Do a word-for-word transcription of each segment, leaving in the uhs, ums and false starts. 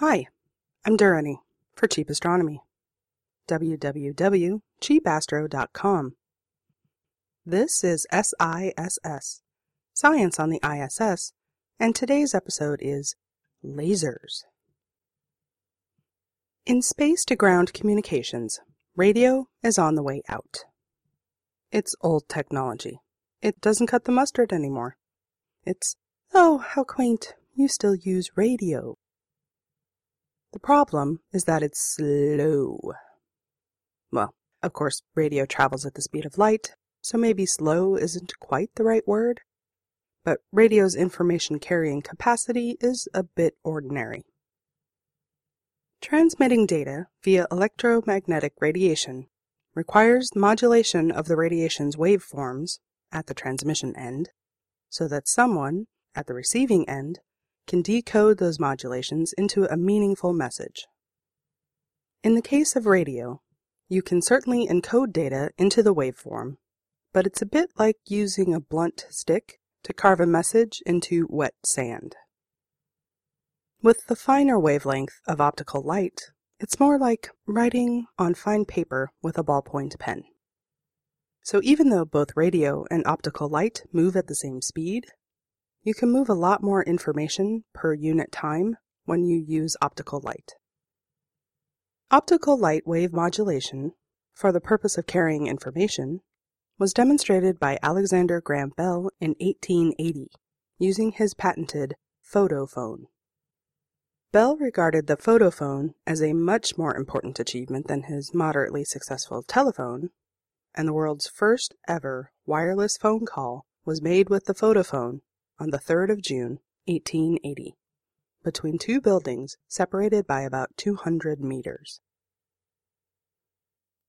Hi, I'm Durrani for Cheap Astronomy, w w w dot cheap astro dot com. This is S I S S, Science on the I S S, and today's episode is Lasers. In space-to-ground communications, radio is on the way out. It's old technology. It doesn't cut the mustard anymore. It's, oh, how quaint, you still use radio. The problem is that it's slow. Well, of course, radio travels at the speed of light, so maybe slow isn't quite the right word, but radio's information-carrying capacity is a bit ordinary. Transmitting data via electromagnetic radiation requires modulation of the radiation's waveforms at the transmission end, so that someone, at the receiving end, can decode those modulations into a meaningful message. In the case of radio, you can certainly encode data into the waveform, but it's a bit like using a blunt stick to carve a message into wet sand. With the finer wavelength of optical light, it's more like writing on fine paper with a ballpoint pen. So even though both radio and optical light move at the same speed, you can move a lot more information per unit time when you use optical light. Optical light wave modulation, for the purpose of carrying information, was demonstrated by Alexander Graham Bell in eighteen eighty using his patented photophone. Bell regarded the photophone as a much more important achievement than his moderately successful telephone, and the world's first ever wireless phone call was made with the photophone on the third of June, eighteen eighty, between two buildings separated by about two hundred meters.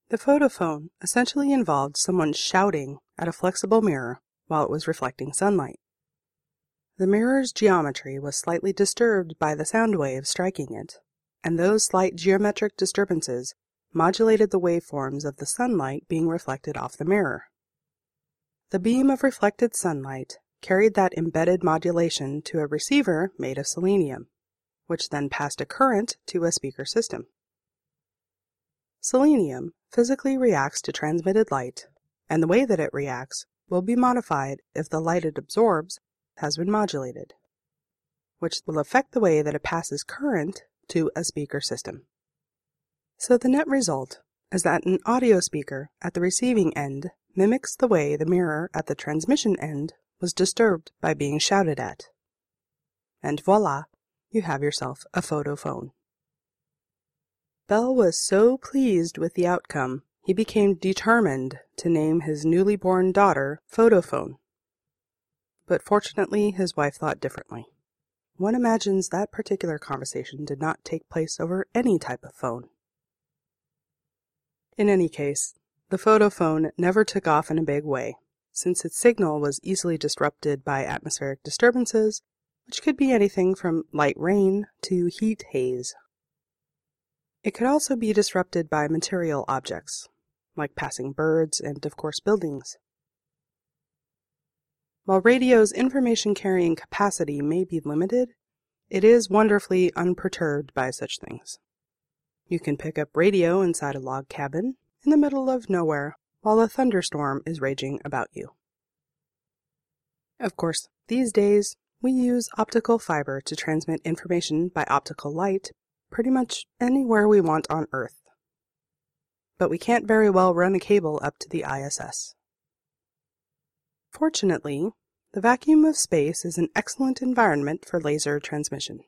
The photophone essentially involved someone shouting at a flexible mirror while it was reflecting sunlight. The mirror's geometry was slightly disturbed by the sound wave striking it, and those slight geometric disturbances modulated the waveforms of the sunlight being reflected off the mirror. The beam of reflected sunlight carried that embedded modulation to a receiver made of selenium, which then passed a current to a speaker system. Selenium physically reacts to transmitted light, and the way that it reacts will be modified if the light it absorbs has been modulated, which will affect the way that it passes current to a speaker system. So the net result is that an audio speaker at the receiving end mimics the way the mirror at the transmission end was disturbed by being shouted at. And voila, you have yourself a photophone. Bell was so pleased with the outcome, he became determined to name his newly born daughter Photophone. But fortunately, his wife thought differently. One imagines that particular conversation did not take place over any type of phone. In any case, the photophone never took off in a big way, since its signal was easily disrupted by atmospheric disturbances, which could be anything from light rain to heat haze. It could also be disrupted by material objects, like passing birds and, of course, buildings. While radio's information-carrying capacity may be limited, it is wonderfully unperturbed by such things. You can pick up radio inside a log cabin in the middle of nowhere while a thunderstorm is raging about you. Of course, these days, we use optical fiber to transmit information by optical light pretty much anywhere we want on Earth. But we can't very well run a cable up to the I S S. Fortunately, the vacuum of space is an excellent environment for laser transmission.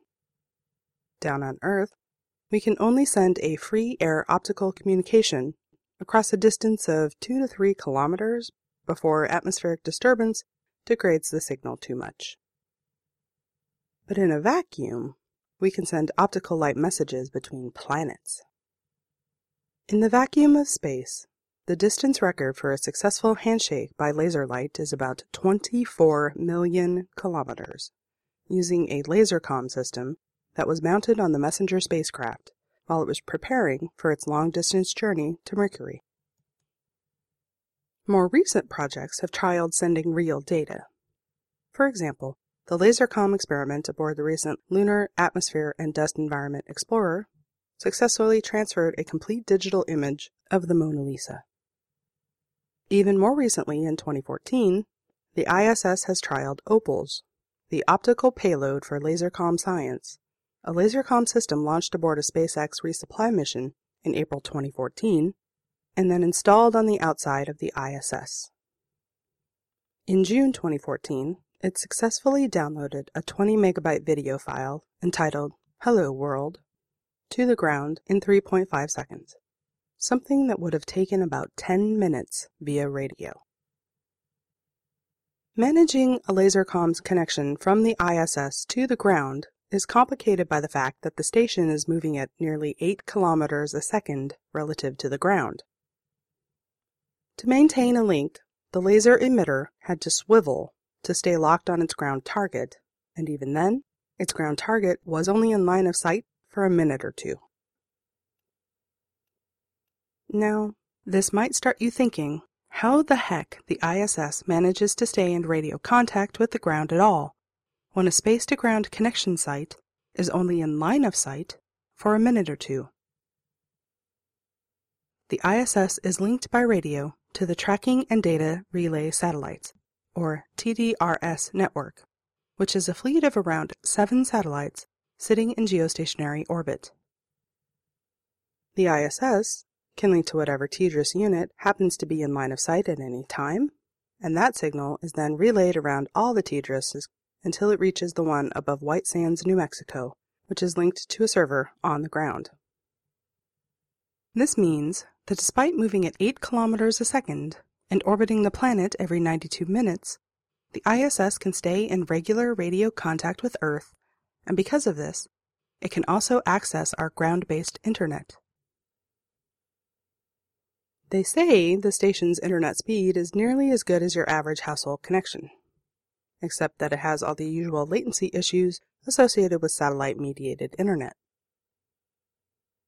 Down on Earth, we can only send a free air optical communication across a distance of two to three kilometers before atmospheric disturbance degrades the signal too much. But in a vacuum, we can send optical light messages between planets. In the vacuum of space, the distance record for a successful handshake by laser light is about twenty-four million kilometers, using a LaserCom system that was mounted on the Messenger spacecraft while it was preparing for its long-distance journey to Mercury. More recent projects have trialed sending real data. For example, The LaserCom experiment aboard the recent Lunar, Atmosphere, and Dust Environment Explorer successfully transferred a complete digital image of the Mona Lisa. Even more recently, in twenty fourteen, the I S S has trialed OPALS, the optical payload for LaserCom science, a LaserCom system launched aboard a SpaceX resupply mission in April twenty fourteen, and then installed on the outside of the I S S. In June twenty fourteen, it successfully downloaded a twenty megabyte video file entitled "Hello World" to the ground in three point five seconds, something that would have taken about ten minutes via radio. Managing a LaserCom's connection from the I S S to the ground is complicated by the fact that the station is moving at nearly eight kilometers a second relative to the ground. To maintain a link, the laser emitter had to swivel to stay locked on its ground target, and even then, its ground target was only in line of sight for a minute or two. Now, this might start you thinking, how the heck the I S S manages to stay in radio contact with the ground at all, when a space-to-ground connection site is only in line of sight for a minute or two. The I S S is linked by radio to the Tracking and Data Relay Satellites, or T D R S network, which is a fleet of around seven satellites sitting in geostationary orbit. The I S S can link to whatever T D R S unit happens to be in line of sight at any time, and that signal is then relayed around all the T D R Ss until it reaches the one above White Sands, New Mexico, which is linked to a server on the ground. This means that despite moving at eight kilometers a second, and orbiting the planet every ninety-two minutes, the I S S can stay in regular radio contact with Earth, and because of this, it can also access our ground-based internet. They say the station's internet speed is nearly as good as your average household connection, except that it has all the usual latency issues associated with satellite-mediated internet.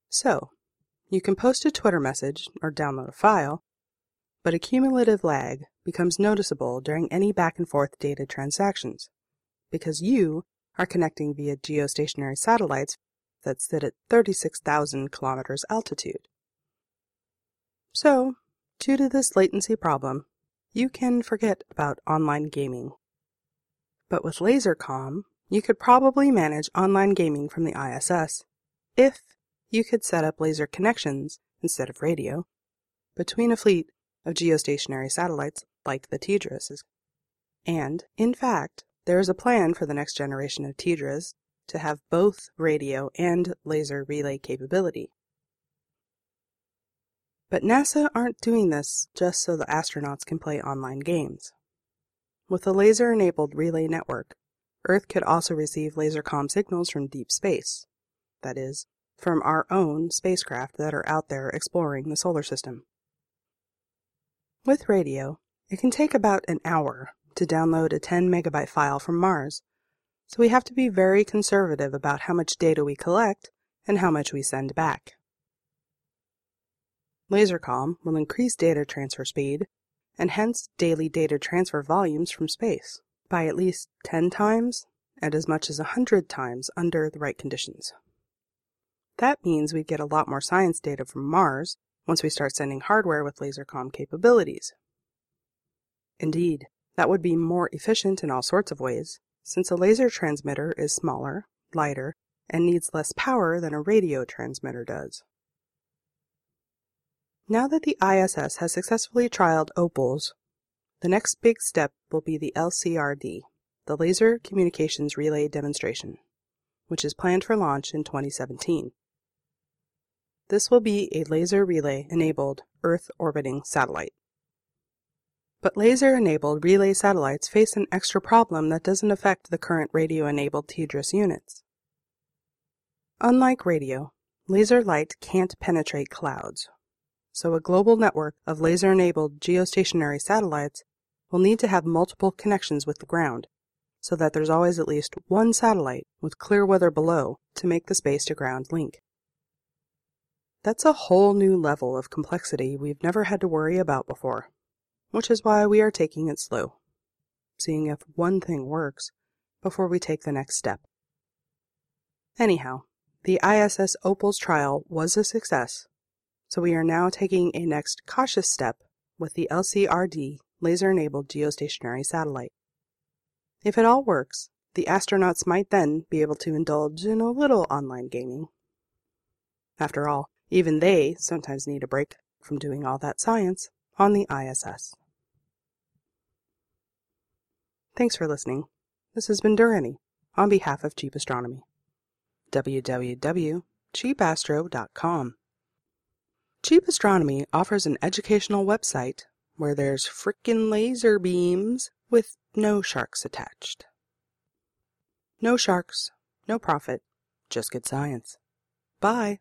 So, you can post a Twitter message or download a file, but a cumulative lag becomes noticeable during any back-and-forth data transactions, because you are connecting via geostationary satellites that sit at thirty-six thousand kilometers altitude. So, due to this latency problem, you can forget about online gaming. But with LaserCom, you could probably manage online gaming from the I S S, if you could set up laser connections, instead of radio, between a fleet of geostationary satellites like the T D R Ss. And, in fact, there is a plan for the next generation of T D R S to have both radio and laser relay capability. But NASA aren't doing this just so the astronauts can play online games. With a laser-enabled relay network, Earth could also receive LaserCom signals from deep space, that is, from our own spacecraft that are out there exploring the solar system. With radio, it can take about an hour to download a ten megabyte file from Mars, so we have to be very conservative about how much data we collect and how much we send back. LaserCom will increase data transfer speed, and hence daily data transfer volumes from space, by at least ten times and as much as one hundred times under the right conditions. That means we get a lot more science data from Mars once we start sending hardware with LaserCom capabilities. Indeed, that would be more efficient in all sorts of ways, since a laser transmitter is smaller, lighter, and needs less power than a radio transmitter does. Now that the I S S has successfully trialed OPALS, the next big step will be the L C R D, the Laser Communications Relay Demonstration, which is planned for launch in twenty seventeen. This will be a laser relay-enabled Earth-orbiting satellite. But laser-enabled relay satellites face an extra problem that doesn't affect the current radio-enabled T D R S units. Unlike radio, laser light can't penetrate clouds, so a global network of laser-enabled geostationary satellites will need to have multiple connections with the ground, so that there's always at least one satellite with clear weather below to make the space-to-ground link. That's a whole new level of complexity we've never had to worry about before, which is why we are taking it slow, seeing if one thing works before we take the next step. Anyhow, the I S S OPALS trial was a success, so we are now taking a next cautious step with the L C R D laser-enabled geostationary satellite. If it all works, the astronauts might then be able to indulge in a little online gaming. After all, even they sometimes need a break from doing all that science on the I S S. Thanks for listening. This has been Durrani on behalf of Cheap Astronomy. w w w dot cheap astro dot com. Cheap Astronomy offers an educational website where there's frickin' laser beams with no sharks attached. No sharks, no profit, just good science. Bye!